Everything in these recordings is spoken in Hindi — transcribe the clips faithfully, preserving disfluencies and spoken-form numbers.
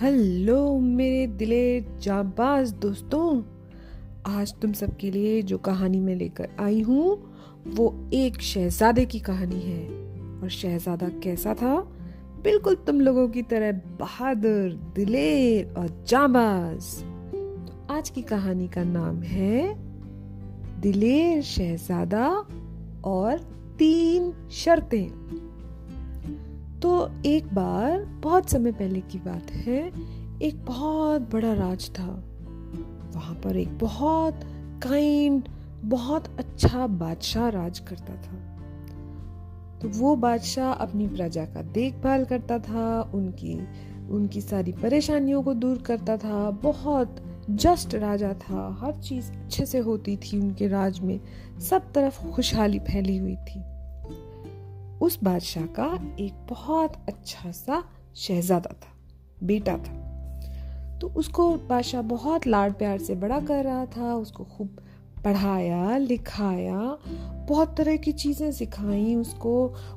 हेलो मेरे दिले जाबाज दोस्तों, आज तुम सबके लिए जो कहानी मैं लेकर आई हूँ वो एक शहजादे की कहानी है। और शहजादा कैसा था? बिल्कुल तुम लोगों की तरह बहादुर, दिलेर और जाबाज। तो आज की कहानी का नाम है दिलेर शहजादा और तीन शर्तें। तो एक बार बहुत समय पहले की बात है, एक बहुत बड़ा राज था। वहां पर एक बहुत काइंड, बहुत अच्छा बादशाह राज करता था। तो वो बादशाह अपनी प्रजा का देखभाल करता था, उनकी उनकी सारी परेशानियों को दूर करता था। बहुत जस्ट राजा था, हर चीज अच्छे से होती थी उनके राज में, सब तरफ खुशहाली फैली हुई थी। उस बादशाह का एक बहुत अच्छा सा शहजादा था, बेटा था। तो उसको बादशाह बहुत लाड़ प्यार से बड़ा कर रहा था, उसको खूब पढ़ाया लिखाया, बहुत तरह की चीज़ें सिखाई उसको।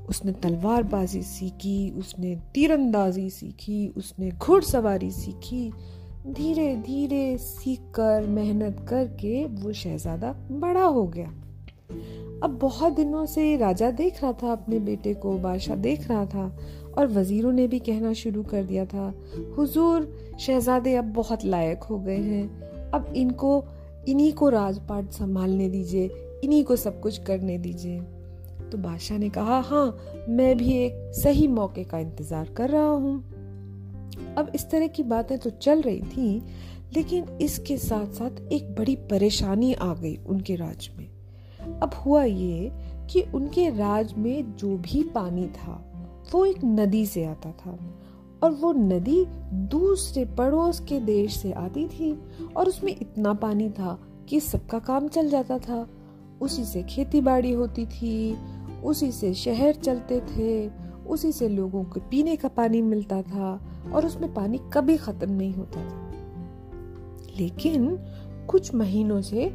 उसने तलवारबाजी सीखी, उसने तीरंदाजी सीखी, उसने घुड़सवारी सीखी। धीरे धीरे सीखकर, मेहनत करके वो शहजादा बड़ा हो गया। अब बहुत दिनों से राजा देख रहा था अपने बेटे को, बादशाह देख रहा था, और वजीरों ने भी कहना शुरू कर दिया था, हुजूर शहजादे अब बहुत लायक हो गए हैं, अब इनको इन्हीं को राजपाट संभालने दीजिए, इन्हीं को सब कुछ करने दीजिए। तो बादशाह ने कहा, हाँ मैं भी एक सही मौके का इंतजार कर रहा हूँ। अब इस तरह की बातें तो चल रही थी, लेकिन इसके साथ साथ एक बड़ी परेशानी आ गई उनके राज में। अब हुआ ये कि उनके राज में जो भी पानी था वो एक नदी से आता था, और वो नदी दूसरे पड़ोस के देश से आती थी, और उसमें इतना पानी था कि सबका काम चल जाता था। उसी से खेतीबाड़ी होती थी, उसी से शहर चलते थे, उसी से लोगों को पीने का पानी मिलता था, और उसमें पानी कभी खत्म नहीं होता था। लेकिन कुछ महीनों से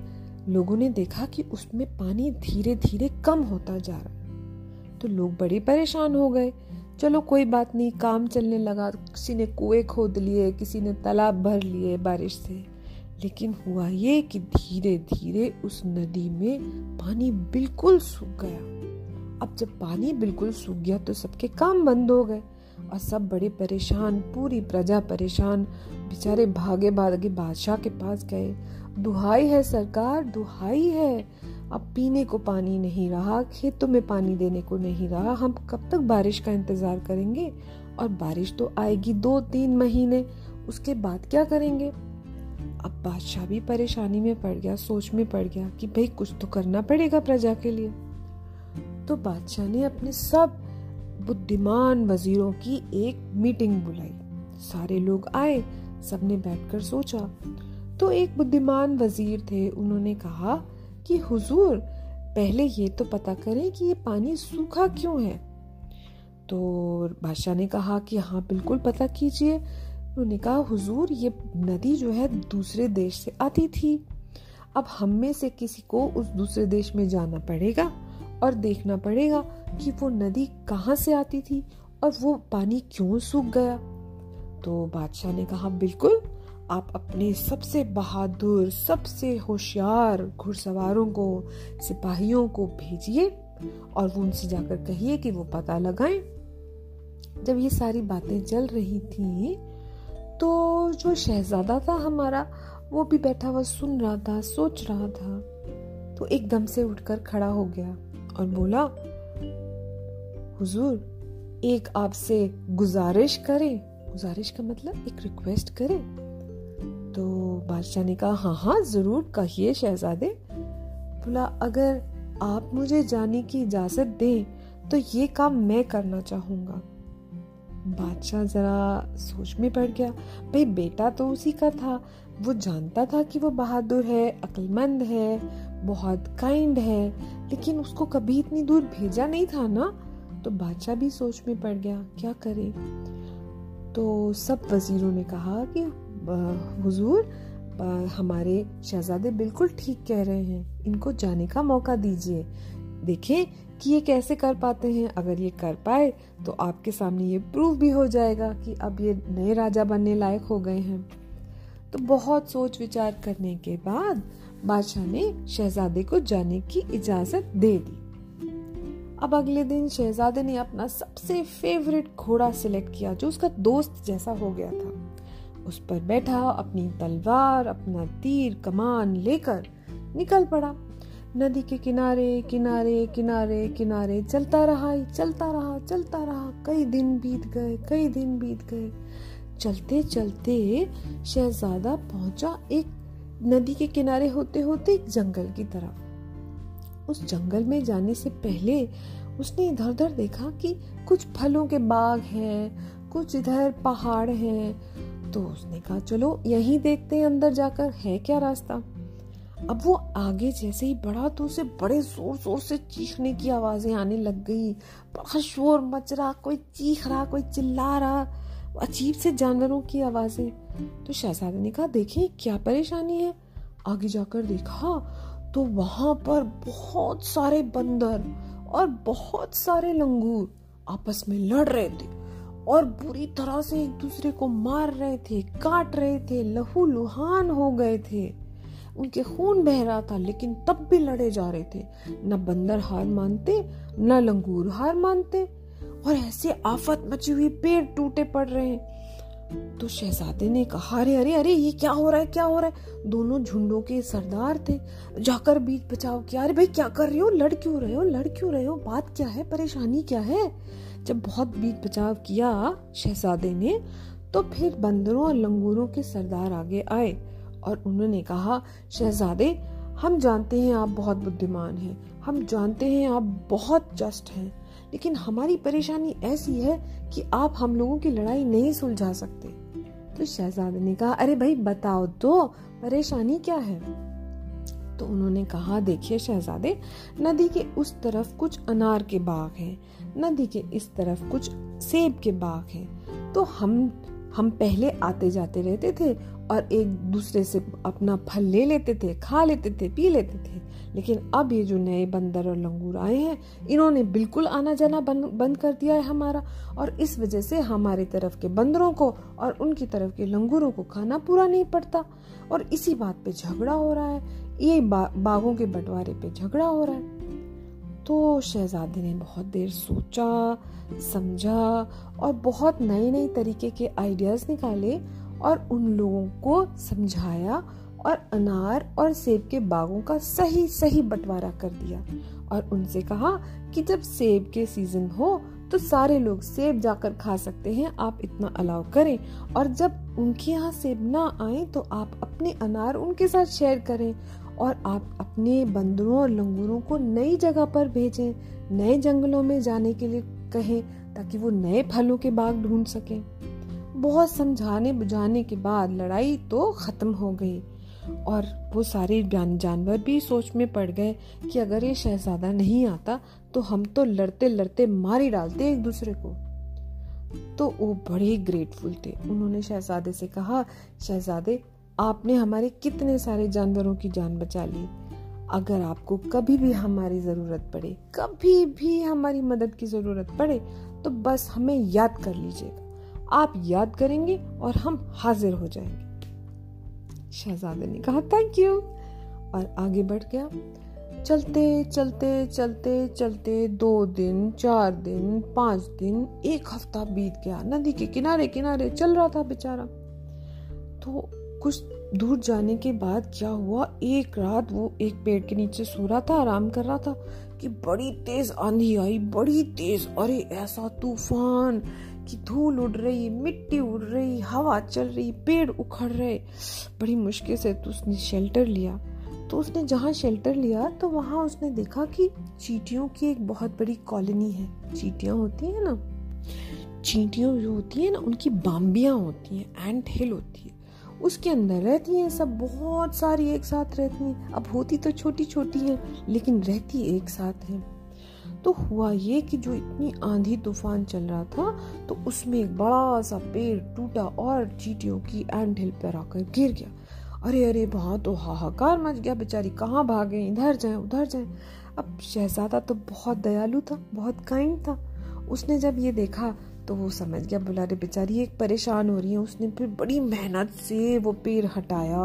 लोगों ने देखा कि उसमें पानी धीरे धीरे कम होता जा रहा है। तो लोग बड़े परेशान हो गए। चलो कोई बात नहीं, काम चलने लगा, किसी ने कुएं खोद लिए, किसी ने तालाब भर लिए बारिश से। लेकिन हुआ ये कि धीरे धीरे उस नदी में पानी बिल्कुल सूख गया। अब जब पानी बिल्कुल सूख गया तो सबके काम बंद हो गए, और सब बड़े परेशान, पूरी प्रजा परेशान। बेचारे भागे भागे बादशाह के पास गए, दुहाई है सरकार, दुहाई है, अब पीने को पानी नहीं रहा, खेतों में पानी देने को नहीं रहा, हम कब तक बारिश का इंतजार करेंगे? और बारिश तो आएगी दो तीन महीने, उसके बाद क्या करेंगे? अब बादशाह भी परेशानी में पड़ गया, सोच में पड़ गया कि भाई कुछ तो करना पड़ेगा प्रजा के लिए। तो बादशाह ने अपने सब बुद्धिमान वजीरों की एक मीटिंग बुलाई। सारे लोग आए, सबने बैठकर सोचा। तो एक बुद्धिमान वजीर थे, उन्होंने कहा कि हुजूर पहले ये तो पता करें कि ये पानी सूखा क्यों है। तो बादशाह ने कहा कि हाँ बिल्कुल पता कीजिए। उन्होंने कहा, हुजूर ये नदी जो है दूसरे देश से आती थी, अब हम में से किसी को उस दूसरे देश में जाना पड़ेगा और देखना पड़ेगा कि वो नदी कहाँ से आती थी और वो पानी क्यों सूख गया। तो बादशाह ने कहा, बिल्कुल आप अपने सबसे बहादुर, सबसे होशियार घुड़सवारों को, सिपाहियों को भेजिए और वो उनसे जाकर कहिए कि वो पता लगाएं। जब ये सारी बातें चल रही थी तो जो शहजादा था हमारा, वो भी बैठा हुआ सुन रहा था, सोच रहा था। तो एकदम से उठकर खड़ा हो गया और बोला, हुजूर एक आपसे गुजारिश करें। गुजारिश का मतलब एक रिक्वेस्ट करें। तो बादशाह ने कहा, हाँ हाँ जरूर कहिए शहजादे। बोला, अगर आप मुझे जाने की इजाजत दें तो ये काम मैं करना चाहूँगा। बादशाह जरा सोच में पड़ गया, भाई बेटा तो उसी का था, वो जानता था कि वो बहादुर है, अक्लमंद है, बहुत काइंड है, लेकिन उसको कभी इतनी दूर भेजा नहीं था ना। तो बादशाह भी सोच में पड़ गया, क्या करे। तो सब वजीरों ने कहा कि हुजूर हमारे शहजादे बिल्कुल ठीक कह रहे हैं, इनको जाने का मौका दीजिए, देखें कि ये कैसे कर पाते हैं। अगर ये कर पाए तो आपके सामने ये प्रूफ भी हो जाएगा कि अब ये नए राजा बनने लायक हो गए हैं। तो बहुत सोच विचार करने के बाद बादशाह ने शहजादे को जाने की इजाजत दे दी। अब अगले दिन शहजादे ने अपना सबसे फेवरेट घोड़ा सिलेक्ट किया जो उसका दोस्त जैसा हो गया था। उस पर बैठा, अपनी तलवार, अपना तीर कमान लेकर निकल पड़ा। नदी के किनारे किनारे किनारे किनारे चलता रहा चलता रहा चलता रहा। कई दिन बीत गए कई दिन बीत गए। चलते चलते शहजादा पहुंचा एक नदी के किनारे होते होते एक जंगल की तरफ। उस जंगल में जाने से पहले उसने इधर उधर देखा कि कुछ फलों के बाग हैं, कुछ इधर पहाड़ हैं। तो उसने कहा चलो यहीं देखते हैं अंदर जाकर है क्या रास्ता। अब वो आगे जैसे ही बढ़ा तो उसे बड़े जोर जोर से चीखने की आवाजें आने लग गई। बड़ा शोर मच रहा, कोई चीख रहा, कोई चिल्ला रहा, अजीब से जानवरों की आवाजें। तो शहजादे ने कहा देखें क्या परेशानी है। आगे जाकर देखा तो वहां पर बहुत सारे बंदर और बहुत सारे लंगूर आपस में लड़ रहे थे और बुरी तरह से एक दूसरे को मार रहे थे, काट रहे थे, लहू लुहान हो गए थे, उनके खून बह रहा था, लेकिन तब भी लड़े जा रहे थे। न बंदर हार मानते न लंगूर हार मानते और ऐसे आफत मची हुई, पेड़ टूटे पड़ रहे हैं। तो शहजादे ने कहा अरे अरे अरे ये क्या हो रहा है क्या हो रहा है। दोनों झुंडों के सरदार थे, जाकर बीच बचाव किया। अरे भाई क्या कर रहे हो, लड़ क्यों रहे हो लड़ क्यों रहे हो बात क्या है, परेशानी क्या है। जब बहुत बीच बचाव किया शहजादे ने तो फिर बंदरों और लंगूरों के सरदार आगे आए और उन्होंने कहा शहजादे हम जानते हैं आप बहुत बुद्धिमान हैं, हम जानते हैं आप बहुत जस्ट हैं, लेकिन हमारी परेशानी ऐसी है कि आप हम लोगों की लड़ाई नहीं सुलझा सकते। तो शहजादे ने कहा अरे भाई बताओ तो परेशानी क्या है। तो उन्होंने कहा देखिए शहजादे, नदी के उस तरफ कुछ अनार के बाग हैं, नदी के इस तरफ कुछ सेब के बाग हैं। तो हम हम पहले आते जाते रहते थे और एक दूसरे से अपना फल ले लेते थे, खा लेते थे, पी लेते थे। लेकिन अब ये जो नए बंदर और लंगूर आए हैं, इन्होंने बिल्कुल आना जाना बंद बंद कर दिया है हमारा, और इस वजह से हमारे तरफ के बंदरों को और उनकी तरफ के लंगूरों को खाना पूरा नहीं पड़ता और इसी बात पे झगड़ा हो रहा है, ये बा, बागों के बंटवारे पे झगड़ा हो रहा है। तो शहजादे ने बहुत देर सोचा समझा और बहुत नए नए तरीके के आइडियाज निकाले और उन लोगों को समझाया और अनार और सेब के बागों का सही सही बंटवारा कर दिया और उनसे कहा कि जब सेब के सीजन हो तो सारे लोग सेब जाकर खा सकते हैं, आप इतना अलाउ करें, और जब उनके यहाँ सेब ना आए तो आप अपने अनार उनके साथ शेयर करें और आप अपने बंदरों और लंगूरों को नई जगह पर भेजें, नए जंगलों में जाने के लिए कहें ताकि वो नए फलों के बाग ढूंढ सकें। बहुत समझाने बुझाने के बाद लड़ाई तो खत्म हो गई और वो सारे जानवर भी सोच में पड़ गए कि अगर ये शहजादा नहीं आता तो हम तो लड़ते लड़ते मार ही डालते एक दूसरे को। तो वो बड़े ग्रेटफुल थे। उन्होंने शहजादे से कहा शहजादे आपने हमारे कितने सारे जानवरों की जान बचा ली, अगर आपको कभी भी हमारी जरूरत पड़े, कभी भी हमारी मदद की जरूरत पड़े तो बस हमें याद कर लीजिएगा, आप याद करेंगे और हम हाजिर हो जाएंगे। शहजादे ने कहा थैंक यू और आगे बढ़ गया। चलते चलते चलते चलते दो दिन, चार दिन, पांच दिन, एक हफ्ता बीत गया। नदी के किनारे किनारे चल रहा था बेचारा। तो कुछ दूर जाने के बाद क्या हुआ, एक रात वो एक पेड़ के नीचे सो रहा था, आराम कर रहा था कि बड़ी तेज आंधी आई, बड़ी तेज। अरे ऐसा तूफान कि धूल उड़ रही, मिट्टी उड़ रही, हवा चल रही, पेड़ उखड़ रहे। बड़ी मुश्किल से तो उसने शेल्टर लिया। तो उसने जहाँ शेल्टर लिया तो वहाँ उसने देखा कि चींटियों की एक बहुत बड़ी कॉलोनी है। चींटियाँ होती है ना, चींटियों जो होती है ना, उनकी बाम्बियाँ होती हैं, एंड हिल होती है, उसके अंदर रहती हैं सब, बहुत सारी एक साथ रहती हैं। अब होती तो छोटी छोटी हैं लेकिन रहती एक साथ हैं। तो हुआ ये कि जो इतनी आंधी तूफान चल रहा था तो उसमें एक बड़ा सा पेड़ टूटा और चींटियों की एंड हिल पर आकर गिर गया। अरे अरे वहां तो हाहाकार मच गया, बेचारी कहाँ भागे, इधर जाएं उधर जाएं। अब शहजादा तो बहुत दयालु था, बहुत काइंड था। उसने जब ये देखा तो वो समझ गया, बोला रे बेचारी एक परेशान हो रही है। उसने फिर बड़ी मेहनत से वो पेड़ हटाया,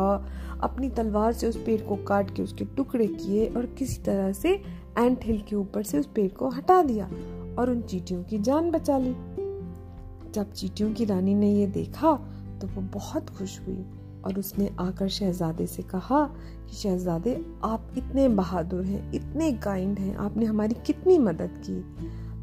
अपनी तलवार से उस पेड़ को काट के उसके टुकड़े किए और किसी तरह से एंट हिल के ऊपर से उस पेड़ को हटा दिया और उन चींटियों की जान बचा ली। जब चींटियों की रानी ने ये देखा तो वो बहुत खुश हुई और उसने आकर शहजादे से कहा कि शहजादे आप इतने बहादुर हैं, इतने काइंड हैं, आपने हमारी कितनी मदद की।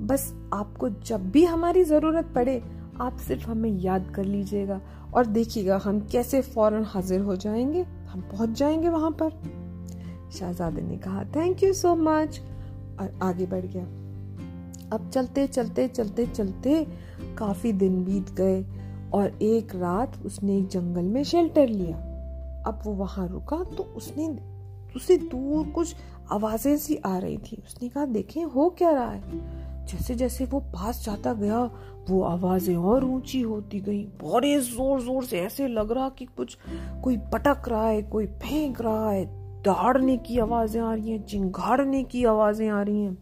बस आपको जब भी हमारी ज़रूरत पड़े आप सिर्फ हमें याद कर लीजिएगा और देखिएगा हम कैसे फौरन हाजिर हो जाएंगे, हम पहुंच जाएंगे वहां पर। शहजादे ने कहा थैंक यू सो मच और आगे बढ़ गया। अब चलते चलते चलते चलते काफी दिन बीत गए और एक रात उसने एक जंगल में शेल्टर लिया। अब वो वहां रुका तो उसने उसे दूर कुछ आवाजें सी आ रही थी। उसने कहा देखें हो क्या रहा है। जैसे जैसे वो पास जाता गया वो आवाजें और ऊंची होती गई, बड़े जोर जोर से। ऐसे लग रहा कि कुछ कोई पटक रहा है, कोई फेंक रहा है, दहाड़ने की आवाजें आ रही हैं, चिंगाड़ने की आवाजें आ रही हैं,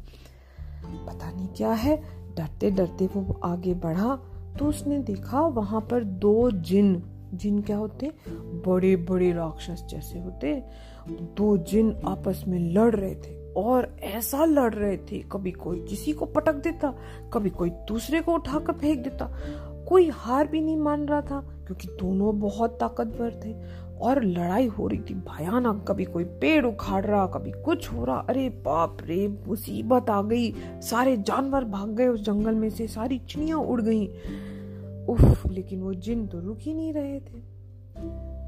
पता नहीं क्या है। डरते डरते वो आगे बढ़ा तो उसने देखा वहां पर दो जिन जिन क्या होते, बड़े बड़े राक्षस जैसे होते। दो जिन आपस में लड़ रहे थे और ऐसा लड़ रहे थे, कभी कोई किसी को पटक देता, कभी कोई दूसरे को उठाकर फेंक देता। कोई हार भी नहीं मान रहा था क्योंकि दोनों बहुत ताकतवर थे और लड़ाई हो रही थी भयानक। कभी कोई पेड़ उखाड़ रहा, कभी कुछ हो रहा। अरे बाप रे, मुसीबत आ गई। सारे जानवर भाग गए उस जंगल में से, सारी चिड़ियां उड़ गईं। उफ, लेकिन वो जिन तो रुक ही नहीं रहे थे।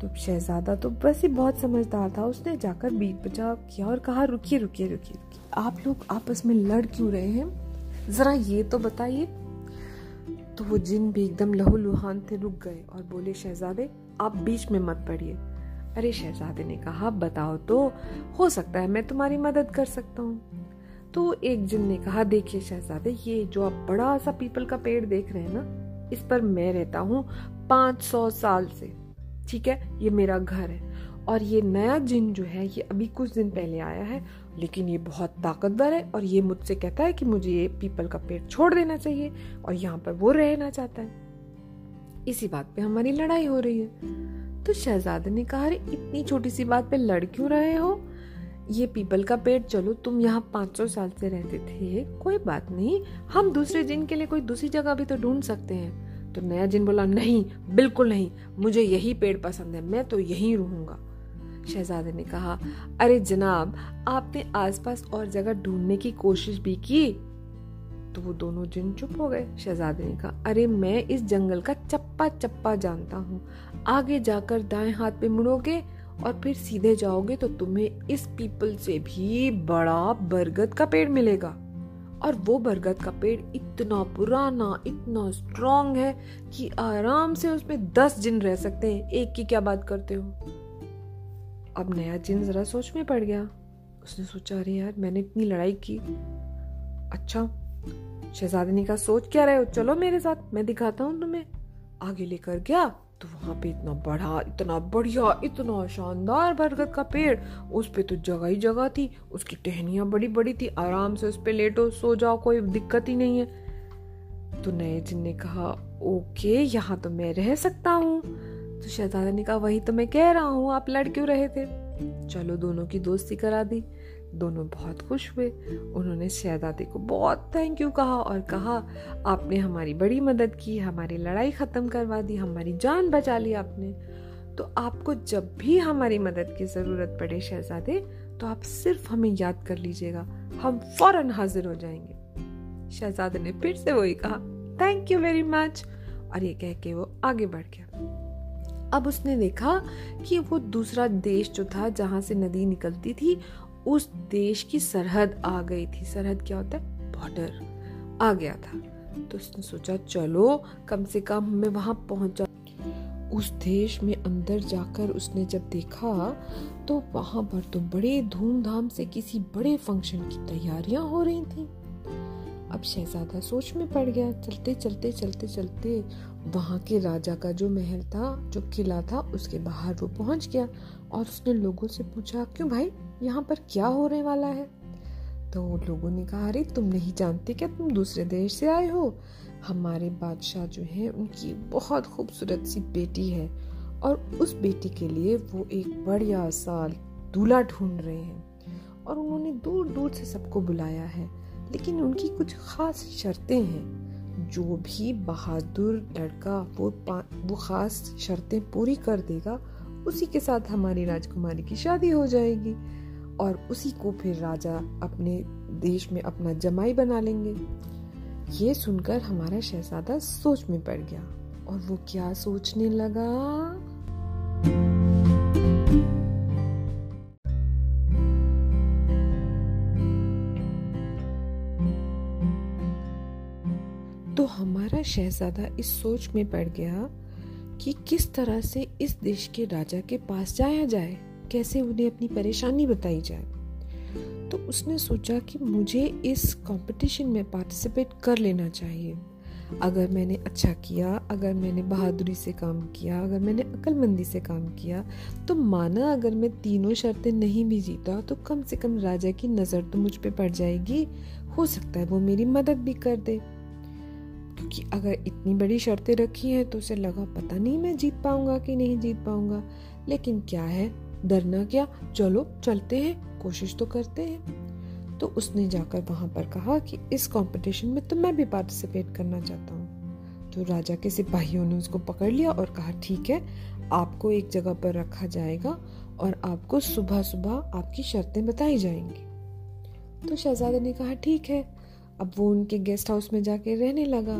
तो शहजादा तो बस ही बहुत समझदार था। उसने जाकर बीच बचाव किया और कहा रुकिए रुकिए रुकिए, आप लोग आपस में लड़ क्यों रहे हैं, जरा ये तो बताइए। तो वो जिन भी एकदम लहूलुहान थे, रुक गए और बोले शहजादे आप बीच में मत पड़िए। अरे शहजादे ने कहा बताओ तो, हो सकता है मैं तुम्हारी मदद कर सकता हूँ। तो एक जिन ने कहा देखिए शहजादे, ये जो आप बड़ा सा पीपल का पेड़ देख रहे हैं ना, इस पर मैं रहता हूँ पाँच सौ साल से, ठीक है, ये मेरा घर है। और ये नया जिन जो है ये अभी कुछ दिन पहले आया है, लेकिन ये बहुत ताकतवर है और ये मुझसे कहता है कि मुझे ये पीपल का पेड़ छोड़ देना चाहिए और यहाँ पर वो रहना चाहता है। इसी बात पे हमारी लड़ाई हो रही है। तो शहजादे ने कहा अरे इतनी छोटी सी बात पे लड़ क्यों रहे हो, ये पीपल का पेड़, चलो तुम यहाँ पाँच सौ साल से रहते थे, कोई बात नहीं, हम दूसरे जिन के लिए कोई दूसरी जगह भी तो ढूंढ सकते हैं। तो नया जिन बोला नहीं, बिल्कुल नहीं, मुझे यही पेड़ पसंद है, मैं तो यहीं रहूंगा। शहजादे ने कहा अरे जनाब, आपने आसपास और जगह ढूंढने की कोशिश भी की। तो वो दोनों जिन चुप हो गए। शहजादे ने कहा अरे मैं इस जंगल का चप्पा चप्पा जानता हूँ, आगे जाकर दाएं हाथ पे मुड़ोगे और फिर सीधे जाओगे तो तुम्हें इस पीपल से भी बड़ा बरगद का पेड़ मिलेगा। और वो बरगद का पेड़ इतना पुराना, इतना स्ट्रॉन्ग है कि आराम से उसमें दस जिन रह सकते हैं, एक की क्या बात करते हो। अब नया जिन जरा सोच में पड़ गया। उसने सोचा अरे यार मैंने इतनी लड़ाई की। अच्छा, शहजादे ने कहा सोच क्या रहे हो, चलो मेरे साथ, मैं दिखाता हूँ तुम्हें। आगे लेकर गया तो वहां पे इतना बड़ा, इतना बढ़िया, इतना शानदार बरगद का पेड़। उस पे तो जगह ही जगह थी, उसकी टहनियां बड़ी बड़ी थी, आराम से उस पे लेटो, सो जाओ, कोई दिक्कत ही नहीं है। तो नए जिन ने कहा ओके, यहाँ तो मैं रह सकता हूँ। तो शहजादा ने कहा वही तो मैं कह रहा हूँ, आप लड़ क्यों रहे थे। चलो दोनों की दोस्ती करा दी। दोनों बहुत खुश हुए। उन्होंने शहजादे को बहुत थैंक यू कहा और कहा आपने हमारी बड़ी मदद की, हमारी लड़ाई खत्म करवा दी, हमारी जान बचा ली आपने। तो आपको जब भी हमारी मदद की जरूरत पड़े शहजादे, तो आप सिर्फ हमें याद कर लीजिएगा, हम फौरन हाजिर हो जाएंगे। शहजादे ने फिर से वही कहा थैंक यू वेरी मच और ये कह के वो आगे बढ़ गया। अब उसने देखा कि वो दूसरा देश जो था जहाँ से नदी निकलती थी, उस देश की सरहद आ गई थी। सरहद क्या होता है, बॉर्डर आ गया था। तो उसने सोचा चलो कम से कम मैं वहां पहुंचा। उस देश में अंदर जाकर उसने जब देखा तो वहां पर तो बड़े धूमधाम से किसी बड़े फंक्शन की तैयारियां हो रही थी। अब शहजादा सोच में पड़ गया। चलते चलते चलते चलते वहां के राजा का जो महल था, जो किला था, उसके बाहर वो पहुंच गया और उसने लोगों से पूछा क्यों भाई यहाँ पर क्या होने वाला है। तो उन लोगों ने कहा, अरे तुम नहीं जानते क्या, तुम दूसरे देश से आए हो, हमारे बादशाह जो हैं उनकी बहुत खूबसूरत सी बेटी है और उस बेटी के लिए वो एक बढ़िया सा दूल्हा ढूंढ रहे हैं और उन्होंने दूर दूर से सबको बुलाया है, लेकिन उनकी कुछ ख़ास शर्तें हैं। जो भी बहादुर लड़का वो वो ख़ास शर्तें पूरी कर देगा उसी के साथ हमारी राजकुमारी की शादी हो जाएगी और उसी को फिर राजा अपने देश में अपना जमाई बना लेंगे। ये सुनकर हमारा शहजादा सोच में पड़ गया और वो क्या सोचने लगा, तो हमारा शहजादा इस सोच में पड़ गया कि किस तरह से इस देश के राजा के पास जाया जाए, कैसे उन्हें अपनी परेशानी बताई जाए। तो उसने सोचा कि मुझे इस कंपटीशन में पार्टिसिपेट कर लेना चाहिए। अगर मैंने अच्छा किया, अगर मैंने बहादुरी से काम किया, अगर मैंने अक्लमंदी से काम किया, तो माना अगर मैं तीनों शर्तें नहीं भी जीता तो कम से कम राजा की नज़र तो मुझ पे पड़ जाएगी, हो सकता है वो मेरी मदद भी कर दे। क्योंकि अगर इतनी बड़ी शर्तें रखी हैं तो उसे लगा पता नहीं मैं जीत पाऊंगा कि नहीं जीत पाऊंगा, लेकिन क्या है, डरना क्या, चलो चलते हैं, कोशिश तो करते हैं। तो उसने जाकर वहां पर कहा कि इस कंपटीशन में तो मैं भी पार्टिसिपेट करना चाहता हूँ। तो राजा के सिपाहियों ने उसको पकड़ लिया और कहा, ठीक है, आपको एक जगह पर रखा जाएगा और आपको सुबह सुबह आपकी शर्तें बताई जाएंगी। तो शहजादे ने कहा ठीक है। अब वो उनके गेस्ट हाउस में जाके रहने लगा।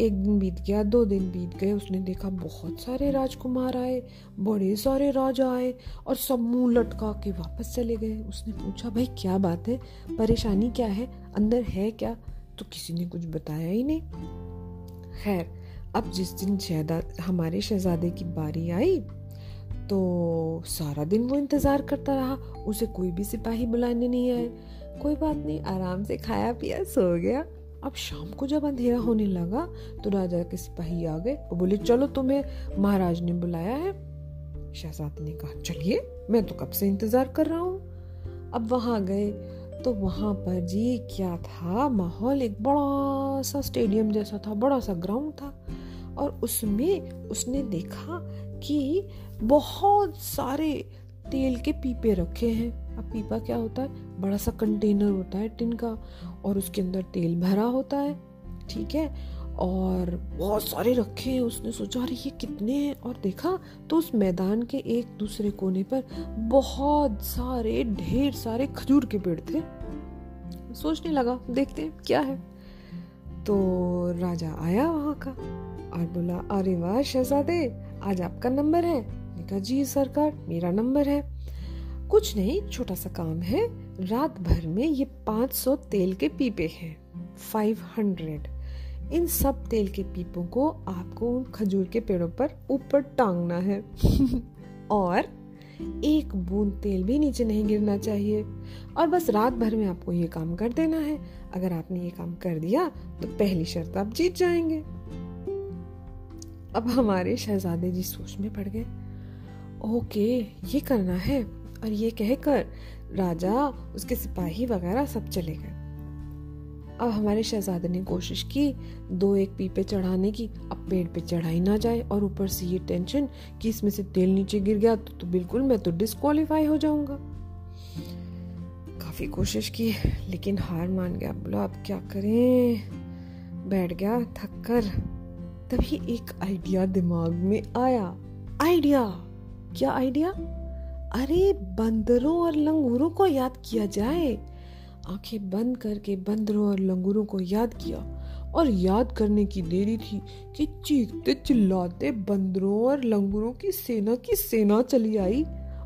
एक दिन बीत गया, दो दिन बीत गए। उसने देखा बहुत सारे राजकुमार आए, बड़े सारे राजा आए और सब मुंह लटका के वापस चले गए। उसने पूछा, भाई क्या बात है, परेशानी क्या है, अंदर है क्या? तो किसी ने कुछ बताया ही नहीं। खैर, अब जिस दिन शहजादा हमारे शहजादे की बारी आई तो सारा दिन वो इंतज़ार करता रहा, उसे कोई भी सिपाही बुलाने नहीं आए। कोई बात नहीं, आराम से खाया पिया सो गया। अब शाम को जब अंधेरा होने लगा तो राजा के सिपाही आ गए और बोले, चलो तुम्हें महाराज ने बुलाया है। शहजादे ने कहा, चलिए, मैं तो कब से इंतज़ार कर रहा हूँ। अब वहाँ गए तो वहाँ पर जी क्या था माहौल, एक बड़ा सा स्टेडियम जैसा था, बड़ा सा ग्राउंड था और उसमें उसने देखा कि बहुत सारे तेल के पीपे रखे हैं। अब पीपा क्या होता है, बड़ा सा कंटेनर होता है टिन का और उसके अंदर तेल भरा होता है, ठीक है, और बहुत सारे रखे हैं। उसने सोचा अरे ये कितने हैं, और देखा तो उस मैदान के एक दूसरे कोने पर बहुत सारे ढेर सारे खजूर के पेड़ थे। सोचने लगा देखते हैं क्या है। तो राजा आया वहाँ का और बोला, अरे वाह शहजादे, आज आपका नंबर है। ने कहा, जी सरकार, मेरा नंबर है। कुछ नहीं, छोटा सा काम है, रात भर में ये पाँच सौ तेल के पीपे हैं, पाँच सौ। इन सब तेल के पीपों को आपको उन खजूर के पेड़ों पर ऊपर टांगना है और एक बूंद तेल भी नीचे नहीं गिरना चाहिए, और बस रात भर में आपको ये काम कर देना है। अगर आपने ये काम कर दिया तो पहली शर्त आप जीत जाएंगे। अब हमारे शहजादे जी सोच में पड़ गए, ओके ये करना है। और ये कहकर राजा, उसके सिपाही वगैरह सब चले गए। अब हमारे शहजादे ने कोशिश की दो एक पीपे चढ़ाने की, अब पेड़ पे चढ़ाई ना जाए और ऊपर से ये टेंशन कि इसमें से तेल नीचे गिर गया तो, तो बिल्कुल मैं तो डिस्क्वालीफाई हो जाऊंगा। काफी कोशिश की लेकिन हार मान गया। बोला अब क्या करें, बैठ गया थक कर। तभी एक आइडिया दिमाग में आया। आइडिया क्या आइडिया, अरे बंदरों और लंगूरों को याद किया जाए। आंखें बंद करके बंदरों और लंगूरों को याद किया और याद करने की देरी थी कि चीखते चिल्लाते बंदरों और लंगूरों की सेना की सेना चली आई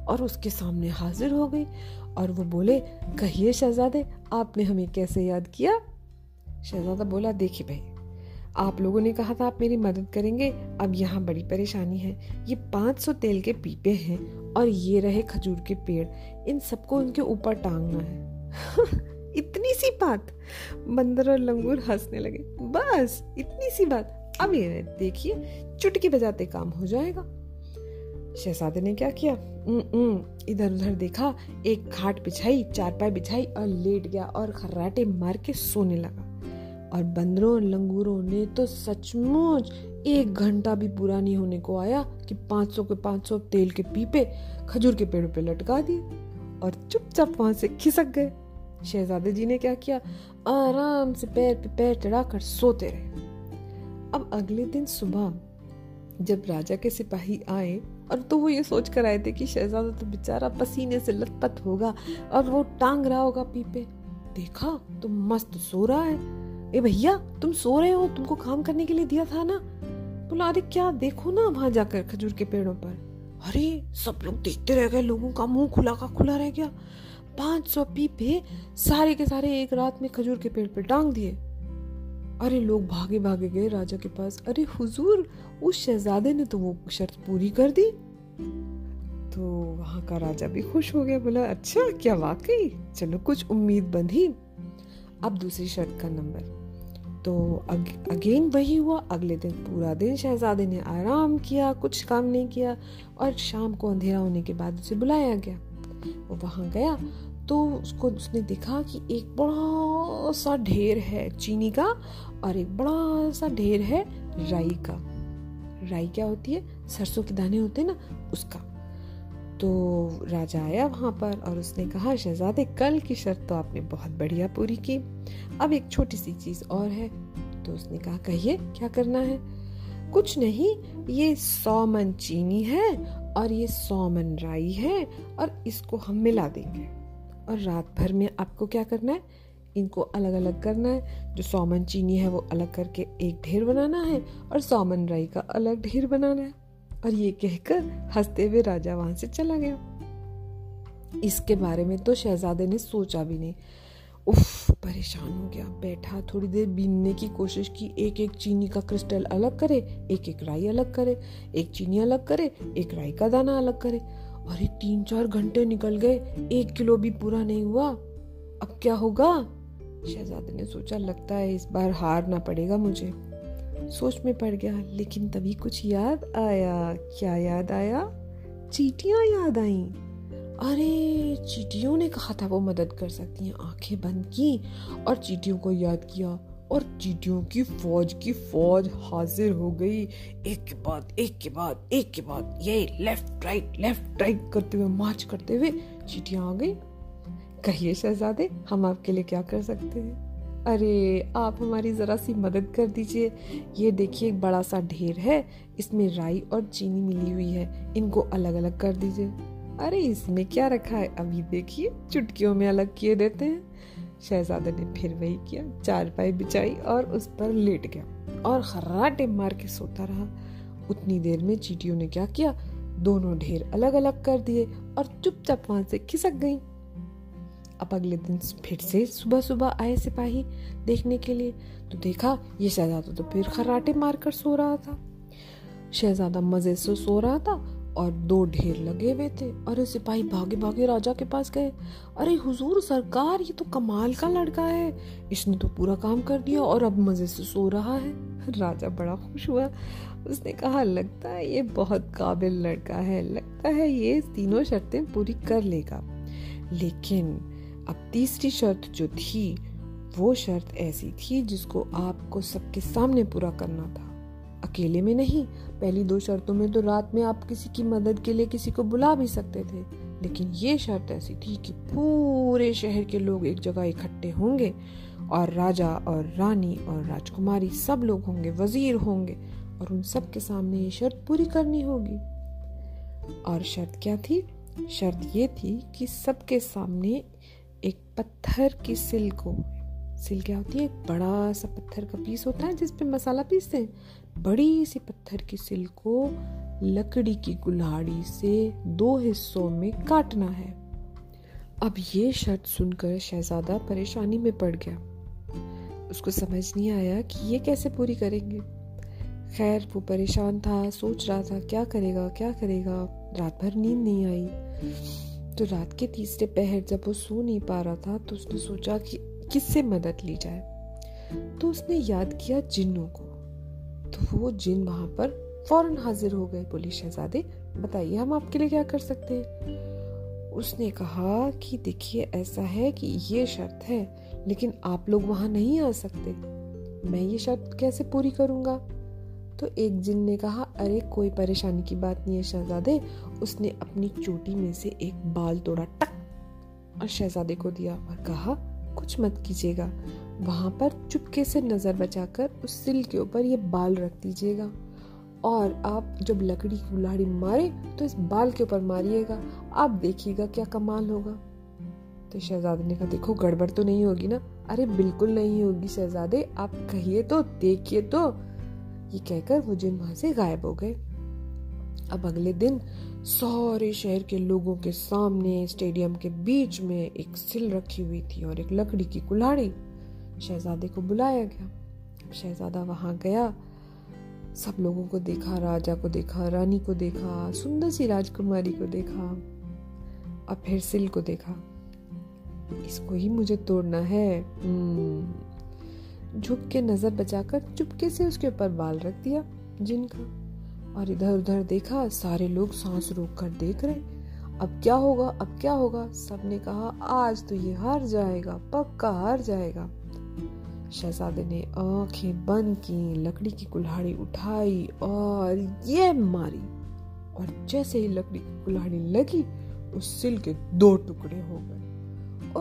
और उसके सामने हाजिर हो गई और वो बोले, कहिए शहजादे, आपने हमें कैसे याद किया? शहजादा बोला, देखिए भाई, आप लोगों ने कहा था आप मेरी मदद करेंगे, अब यहाँ बड़ी परेशानी है। ये पाँच सौ तेल के पीपे हैं और ये रहे खजूर के पेड़, इन सबको उनके ऊपर टांगना है। इतनी सी बात। बंदर और लंगूर हंसने लगे, बस इतनी सी बात, अब ये देखिए चुटकी बजाते काम हो जाएगा। शहजादे ने क्या किया, इधर उधर देखा, एक खाट बिछाई, चारपाई बिछाई और लेट गया और खर्राटे मार के सोने लगा। और बंदरों और लंगूरों ने तो सचमुच एक घंटा भी पूरा नहीं होने को आया कि पाँच सौ के पाँच सौ तेल के पीपे खजूर के पेड़ों पे लटका दिए और चुपचाप वहां से खिसक गए। शहजादे जी ने क्या किया, आराम से पैर पे पैर चढ़ाकर सोते रहे। अब अगले दिन सुबह जब राजा के सिपाही आए और तो वो ये सोच कर आए थे कि शहजादा तो बेचारा पसीने से लथपथ होगा और वो टांग रहा होगा पीपे, देखा तो मस्त सो रहा है। ए भैया, तुम सो रहे हो, तुमको काम करने के लिए दिया था ना। बोला, अरे क्या, देखो ना वहां जाकर खजूर के पेड़ों पर। अरे सब लोग देखते रह गए, लोगों का मुंह खुला का खुला रह गया। पांच सौ पीपे सारे के सारे एक रात में खजूर के पेड़ पर टांग दिए। अरे लोग भागे भागे गए राजा के पास, अरे हुजूर, उस शहजादे ने तो वो शर्त पूरी कर दी। तो वहां का राजा भी खुश हो गया, बोला अच्छा क्या वाकई, चलो कुछ उम्मीद बंधी। अब दूसरी शर्त का नंबर, तो अग, अगेन वही हुआ। अगले दिन पूरा दिन शहजादे ने आराम किया, कुछ काम नहीं किया और शाम को अंधेरा होने के बाद उसे बुलाया गया। वो वहां गया तो उसको उसने देखा कि एक बड़ा सा ढेर है चीनी का और एक बड़ा सा ढेर है राई का। राई क्या होती है, सरसों के दाने होते हैं ना, उसका। तो राजा आया वहां पर और उसने कहा, शहजादे कल की शर्त तो आपने बहुत बढ़िया पूरी की, अब एक छोटी सी चीज और है। तो उसने कहा, कहिए क्या करना है। कुछ नहीं, ये सौ मन चीनी है और ये सौ मन राई है और इसको हम मिला देंगे और रात भर में आपको क्या करना है, इनको अलग अलग करना है। जो सौ मन चीनी है वो अलग करके एक ढेर बनाना है और सौ मन राई का अलग ढेर बनाना है। और ये कहकर हंसते हुए राजा वहां से चला गया। इसके बारे में तो शहजादे ने सोचा भी नहीं। उफ, परेशान हो गया, बैठा, थोड़ी देर बीनने की कोशिश की। एक एक चीनी का क्रिस्टल अलग करे, एक एक राई अलग करे, एक चीनी अलग करे, एक राई का दाना अलग करे। और ये तीन चार घंटे निकल गए, एक किलो भी पूरा नहीं हुआ। अब क्या होगा, शहजादे ने सोचा लगता है इस बार हारना पड़ेगा मुझे। सोच में पड़ गया, लेकिन तभी कुछ याद आया। क्या याद आया, चींटियां याद आईं। अरे चींटियों ने कहा था वो मदद कर सकती हैं। आंखें बंद की और चींटियों को याद किया और चींटियों की फौज की फौज हाजिर हो गई, एक के बाद एक के बाद एक के बाद, ये लेफ्ट राइट लेफ्ट राइट करते हुए, मार्च करते हुए चींटियां आ गई। कहिए शहजादे, हम आपके लिए क्या कर सकते हैं। अरे आप हमारी ज़रा सी मदद कर दीजिए, ये देखिए एक बड़ा सा ढेर है, इसमें राई और चीनी मिली हुई है, इनको अलग अलग कर दीजिए। अरे इसमें क्या रखा है, अभी देखिए, चुटकियों में अलग किए देते हैं। शहजादे ने फिर वही किया, चारपाई बिछाई और उस पर लेट गया और खर्राटे मार के सोता रहा। उतनी देर में चींटियों ने क्या किया, दोनों ढेर अलग अलग कर दिए और चुपचाप वहां से खिसक गई। अब अगले दिन फिर से सुबह सुबह आए सिपाही देखने के लिए, तो देखा ये शहजादा तो फिर खर्राटे मारकर सो रहा था। शहजादा मजे से सो रहा था और दो ढेर लगे हुए थे। अरे सिपाही भागे भागे राजा के पास गए, अरे हुजूर सरकार, ये तो कमाल का लड़का है, इसने तो पूरा काम कर दिया और अब मजे से सो रहा है। राजा बड़ा खुश हुआ, उसने कहा लगता है ये बहुत काबिल लड़का है, लगता है ये तीनों शर्तें पूरी कर लेगा। लेकिन अब तीसरी शर्त जो थी वो शर्त ऐसी थी जिसको आपको सबके सामने पूरा करना था, अकेले में नहीं। पहली दो शर्तों में तो रात में आप किसी की मदद के लिए किसी को बुला भी सकते थे, लेकिन ये शर्त ऐसी थी कि पूरे शहर के लोग एक जगह इकट्ठे होंगे और राजा और रानी और राजकुमारी सब लोग होंगे, वजीर होंगे, और उन सब के सामने ये शर्त पूरी करनी होगी। और शर्त क्या थी, शर्त ये थी कि सबके सामने एक पत्थर की सिल को, सिल क्या होती है, एक बड़ा सा पत्थर का पीस होता है जिसपे मसाला पीसते हैं, बड़ी सी पत्थर की सिल को लकड़ी की कुल्हाड़ी से दो हिस्सों में काटना है। अब ये शर्त सुनकर शहजादा परेशानी में पड़ गया, उसको समझ नहीं आया कि ये कैसे पूरी करेंगे। खैर वो परेशान था, सोच रहा था क्या करेगा क्या करेगा, रात भर नींद नहीं आई। तो रात के तीसरे पहर जब वो सो नहीं पा रहा था तो उसने सोचा कि किससे मदद ली जाए, तो उसने याद किया जिन्नों को। तो वो जिन वहां पर फौरन हाजिर हो गए। बोली, शहजादे बताइए हम आपके लिए क्या कर सकते हैं। उसने कहा कि देखिए ऐसा है कि ये शर्त है, लेकिन आप लोग वहां नहीं आ सकते। मैं ये शर्त कैसे पूरी करूंगा। तो एक जिन ने कहा, अरे कोई परेशानी की बात नहीं है शहजादे। उसने अपनी चोटी में से एक बाल तोड़ा टक और शहजादे को दिया और कहा, कुछ मत कीजिएगा, वहां पर चुपके से नजर बचाकर उस सिल के ऊपर ये बाल रख दीजिएगा, और आप जब लकड़ी की कुल्हाड़ी मारे तो इस बाल के ऊपर मारिएगा, आप देखिएगा क्या कमाल होगा। तो शहजादे ने कहा, देखो गड़बड़ तो नहीं होगी ना। अरे बिल्कुल नहीं होगी शहजादे, आप कहिए तो, देखिए तो। ये कहकर वो जिन वहां से गायब हो गए। अब अगले दिन सारे शहर के लोगों के सामने स्टेडियम के बीच में एक सिल रखी हुई थी और एक लकड़ी की कुल्हाड़ी। शहजादे को बुलाया गया, शहजादा वहां गया, सब लोगों को देखा, राजा को देखा, रानी को देखा, सुंदर सी राजकुमारी को देखा और फिर सिल को देखा। इसको ही मुझे तोड़ना है। झुक के नजर बचाकर चुपके से उसके ऊपर बाल रख दिया जिनका, और इधर उधर देखा, सारे लोग सांस रोक कर देख रहे। अब क्या होगा, अब क्या होगा। सबने कहा, आज तो ये हार जाएगा, पक्का हार जाएगा। शहजादे ने आंखें बंद की, लकड़ी की कुल्हाड़ी उठाई और ये मारी, और जैसे ही लकड़ी की कुल्हाड़ी लगी उस सिल के दो टुकड़े हो गए।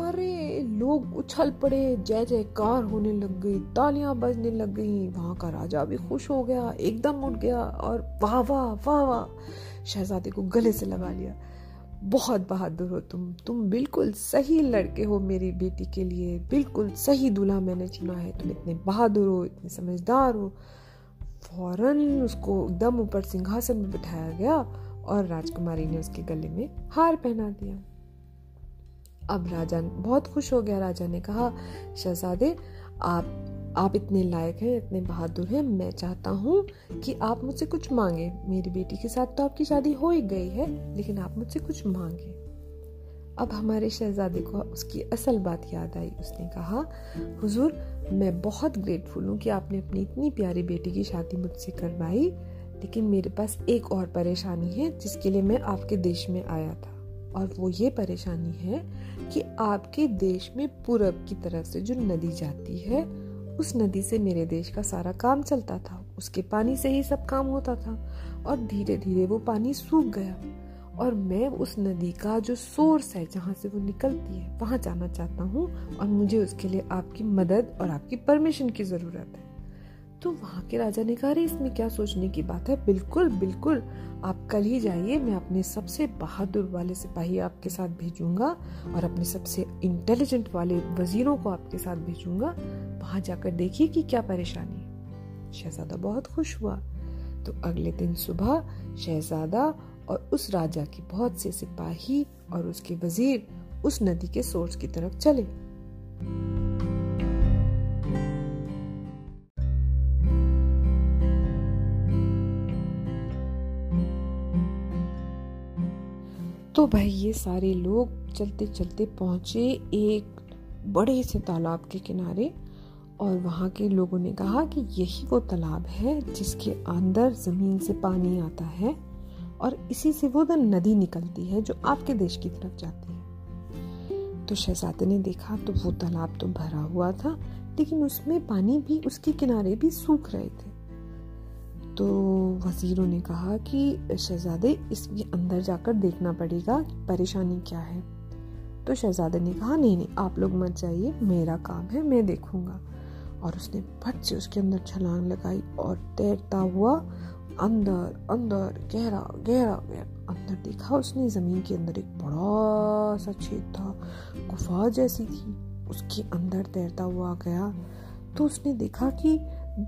अरे लोग उछल पड़े, जय जयकार होने लग गई, तालियां बजने लग गई। वहां का राजा भी खुश हो गया, एकदम उठ गया और वाह वाह वाह वाह, शहजादे को गले से लगा लिया। बहुत बहादुर हो तुम तुम बिल्कुल सही लड़के हो मेरी बेटी के लिए, बिल्कुल सही दूल्हा मैंने चुना है। तुम इतने बहादुर हो, इतने समझदार हो। फौरन उसको एकदम ऊपर सिंहासन में बिठाया गया और राजकुमारी ने उसके गले में हार पहना दिया। अब राजा बहुत खुश हो गया। राजा ने कहा, शहजादे आप आप इतने लायक हैं, इतने बहादुर हैं, मैं चाहता हूँ कि आप मुझसे कुछ मांगे। मेरी बेटी के साथ तो आपकी शादी हो ही गई है, लेकिन आप मुझसे कुछ मांगे। अब हमारे शहजादे को उसकी असल बात याद आई। उसने कहा, हुजूर मैं बहुत ग्रेटफुल हूँ कि आपने अपनी इतनी प्यारी बेटी की शादी मुझसे करवाई, लेकिन मेरे पास एक और परेशानी है जिसके लिए मैं आपके देश में आया था, और वो ये परेशानी है कि आपके देश में पूरब की तरफ से जो नदी जाती है, उस नदी से मेरे देश का सारा काम चलता था, उसके पानी से ही सब काम होता था, और धीरे धीरे वो पानी सूख गया, और मैं उस नदी का जो सोर्स है जहाँ से वो निकलती है वहाँ जाना चाहता हूँ, और मुझे उसके लिए आपकी मदद और आपकी परमिशन की ज़रूरत है। तो वहाँ के राजा ने कहा, अरे इसमें क्या सोचने की बात है, बिल्कुल बिल्कुल आप कल ही जाइए, मैं अपने सबसे बहादुर वाले सिपाही आपके साथ भेजूंगा और अपने सबसे इंटेलिजेंट वाले वजीरों को आपके साथ भेजूंगा, वहाँ जाकर देखिए कि क्या परेशानी है। शहजादा बहुत खुश हुआ। तो अगले दिन सुबह शहजादा और उस राजा के बहुत से सिपाही और उसके वजीर उस नदी के सोर्स की तरफ चले। तो भाई ये सारे लोग चलते चलते पहुंचे एक बड़े से तालाब के किनारे, और वहाँ के लोगों ने कहा कि यही वो तालाब है जिसके अंदर ज़मीन से पानी आता है, और इसी से वो नदी निकलती है जो आपके देश की तरफ जाती है। तो शहजादे ने देखा तो वो तालाब तो भरा हुआ था, लेकिन उसमें पानी भी, उसके किनारे भी सूख रहे थे। तो वजीरों ने कहा कि शहजादे इसके अंदर जाकर देखना पड़ेगा कि परेशानी क्या है। तो शहजादे ने कहा, नहीं नहीं आप लोग मत जाइए, मेरा काम है, मैं देखूंगा। और उसने फट से उसके अंदर छलांग लगाई और तैरता हुआ अंदर अंदर गहरा गहरा गया अंदर देखा, उसने ज़मीन के अंदर एक बड़ा सा छेद था, गुफा जैसी थी, उसके अंदर तैरता हुआ गया। तो उसने देखा कि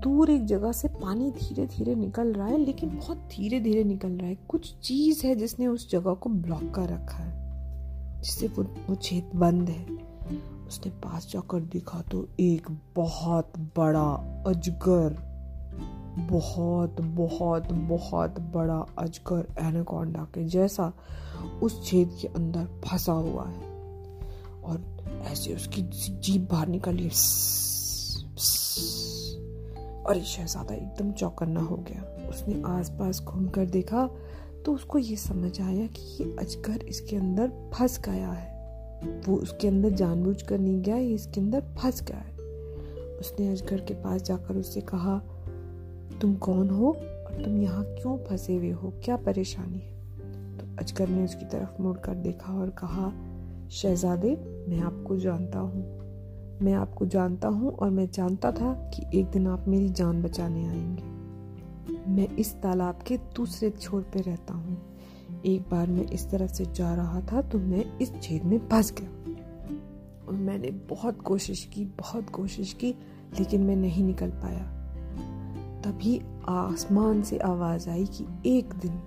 दूर एक जगह से पानी धीरे धीरे निकल रहा है, लेकिन बहुत धीरे धीरे निकल रहा है। कुछ चीज है जिसने उस जगह को ब्लॉक कर रखा है, जिससे वो वो छेद बंद है। उसने पास जाकर देखा तो एक बहुत बड़ा अजगर, बहुत बहुत बहुत बड़ा अजगर, एनाकोंडा के जैसा, उस छेद के अंदर फंसा हुआ है, और ऐसे उसकी जीभ बाहर निकली और शहजादा एकदम चौकन्ना हो गया। उसने आसपास घूमकर देखा तो उसको ये समझ आया कि ये अजगर इसके अंदर फंस गया है। वो उसके अंदर जानबूझकर नहीं गया, ये इसके अंदर फंस गया है। उसने अजगर के पास जाकर उससे कहा, तुम कौन हो और तुम यहाँ क्यों फंसे हुए हो, क्या परेशानी है? तो अजगर ने उसकी तरफ मुड़कर देखा और कहा, शहजादे मैं आपको जानता हूँ, मैं आपको जानता हूँ और मैं जानता था कि एक दिन आप मेरी जान बचाने आएंगे। मैं इस तालाब के दूसरे छोर पे रहता हूँ। एक बार मैं इस तरफ से जा रहा था तो मैं इस छेद में फंस गया और मैंने बहुत कोशिश की बहुत कोशिश की लेकिन मैं नहीं निकल पाया। तभी आसमान से आवाज़ आई कि एक दिन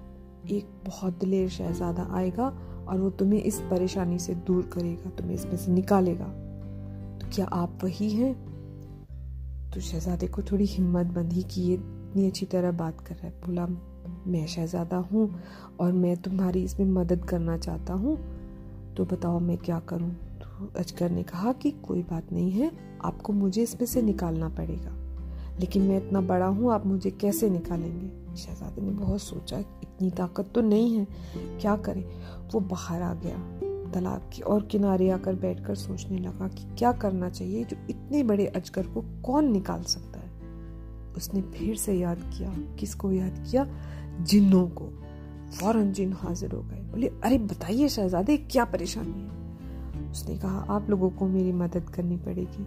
एक बहुत दिलेर शहजादा आएगा और वो तुम्हें इस परेशानी से दूर करेगा, तुम्हें इसमें से निकालेगा। तो क्या आप वही हैं? तो शहजादे को थोड़ी हिम्मत बंधी कि ये इतनी अच्छी तरह बात कर रहा है। बोला, मैं शहजादा हूँ और मैं तुम्हारी इसमें मदद करना चाहता हूँ, तो बताओ मैं क्या करूँ? तो अजगर ने कहा कि कोई बात नहीं है, आपको मुझे इसमें से निकालना पड़ेगा, लेकिन मैं इतना बड़ा हूँ, आप मुझे कैसे निकालेंगे? शहजादे ने बहुत सोचा, इतनी ताकत तो नहीं है, क्या करें। वो बाहर आ गया तालाब की और किनारे आकर बैठकर सोचने लगा कि क्या करना चाहिए, जो इतने बड़े अजगर को कौन निकाल सकता है। उसने फिर से याद किया। किसको याद किया? जिन्नों को। फौरन जिन हाजिर हो गए। बोले, अरे बताइए शहजादे, क्या परेशानी है? उसने कहा, आप लोगों को मेरी मदद करनी पड़ेगी।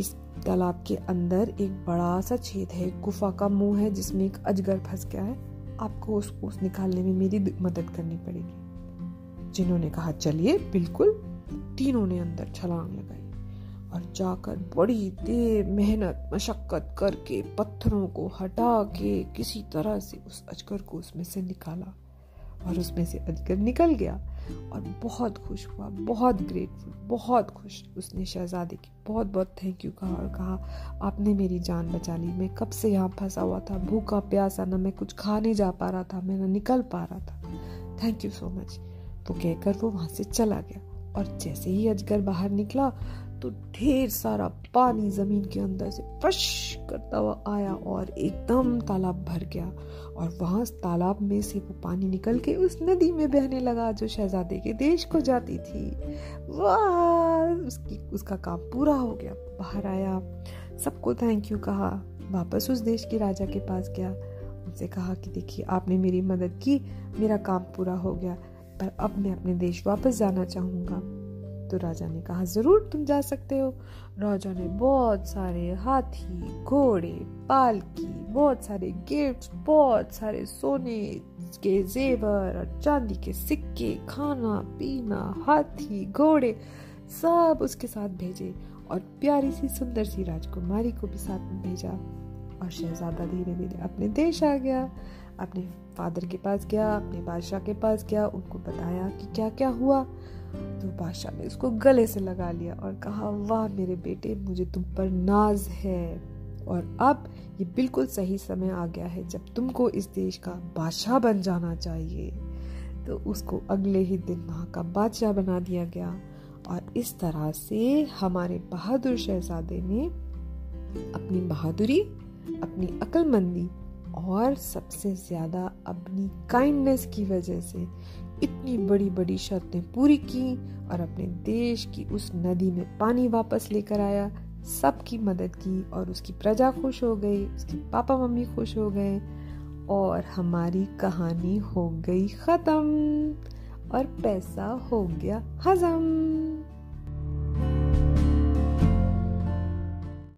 इस तालाब के अंदर एक बड़ा सा छेद है, गुफा का मुंह है, जिसमें एक अजगर फंस गया है। आपको उसको उस निकालने में मेरी मदद करनी पड़ेगी। जिन्नों ने कहा, चलिए बिल्कुल। तीनों ने अंदर छलांग लगाई और जाकर बड़ी देर मेहनत मशक्कत करके पत्थरों को हटा के किसी तरह से उस अजगर को उसमें से निकाला और उसमें से अजगर निकल गया और बहुत खुश हुआ, बहुत ग्रेटफुल, बहुत खुश। उसने शहजादे की बहुत बहुत थैंक यू कहा और कहा, आपने मेरी जान बचा ली। मैं कब से यहाँ फंसा हुआ था, भूखा प्यासा, ना मैं कुछ खाने जा पा रहा था, मैं ना निकल पा रहा था, थैंक यू सो मच। वो कहकर वो वहाँ से चला गया और जैसे ही अजगर बाहर निकला तो ढेर सारा पानी जमीन के अंदर से फश करता हुआ आया और एकदम तालाब भर गया और वहां तालाब में से वो पानी निकल के उस नदी में बहने लगा जो शहजादे के देश को जाती थी। वाह, उसकी उसका काम पूरा हो गया। बाहर आया, सबको थैंक यू कहा, वापस उस देश के राजा के पास गया, उनसे कहा कि देखिए आपने मेरी मदद की, मेरा काम पूरा हो गया, पर अब मैं अपने देश वापस जाना चाहूँगा। तो राजा ने कहा, जरूर तुम जा सकते हो। राजा ने बहुत सारे हाथी, घोड़े, पालकी, बहुत सारे गिफ्ट्स, बहुत सारे सोने के जेवर और चांदी के सिक्के, खाना पीना, हाथी, घोड़े सब उसके साथ भेजे और प्यारी सी सुंदर सी राजकुमारी को भी साथ में भेजा। और शहजादा धीरे धीरे अपने देश आ गया, अपने फादर के पास गया, अपने बादशाह के पास गया, उनको बताया कि क्या क्या हुआ। तो बादशाह ने उसको गले से लगा लिया और कहा, वाह मेरे बेटे, मुझे तुम पर नाज है और अब ये बिल्कुल सही समय आ गया है जब तुमको इस देश का बादशाह बन जाना चाहिए। तो उसको अगले ही दिन वहाँ का बादशाह बना दिया गया। और इस तरह से हमारे बहादुर शहजादे ने अपनी बहादुरी, अपनी अक्लमंदी और सबसे ज़्यादा अपनी काइंडनेस की वजह से इतनी बड़ी बड़ी शर्तें पूरी की और अपने देश की उस नदी में पानी वापस लेकर आया, सबकी मदद की और उसकी प्रजा खुश हो गई, उसके पापा मम्मी खुश हो गए और हमारी कहानी हो गई ख़त्म और पैसा हो गया हज़म।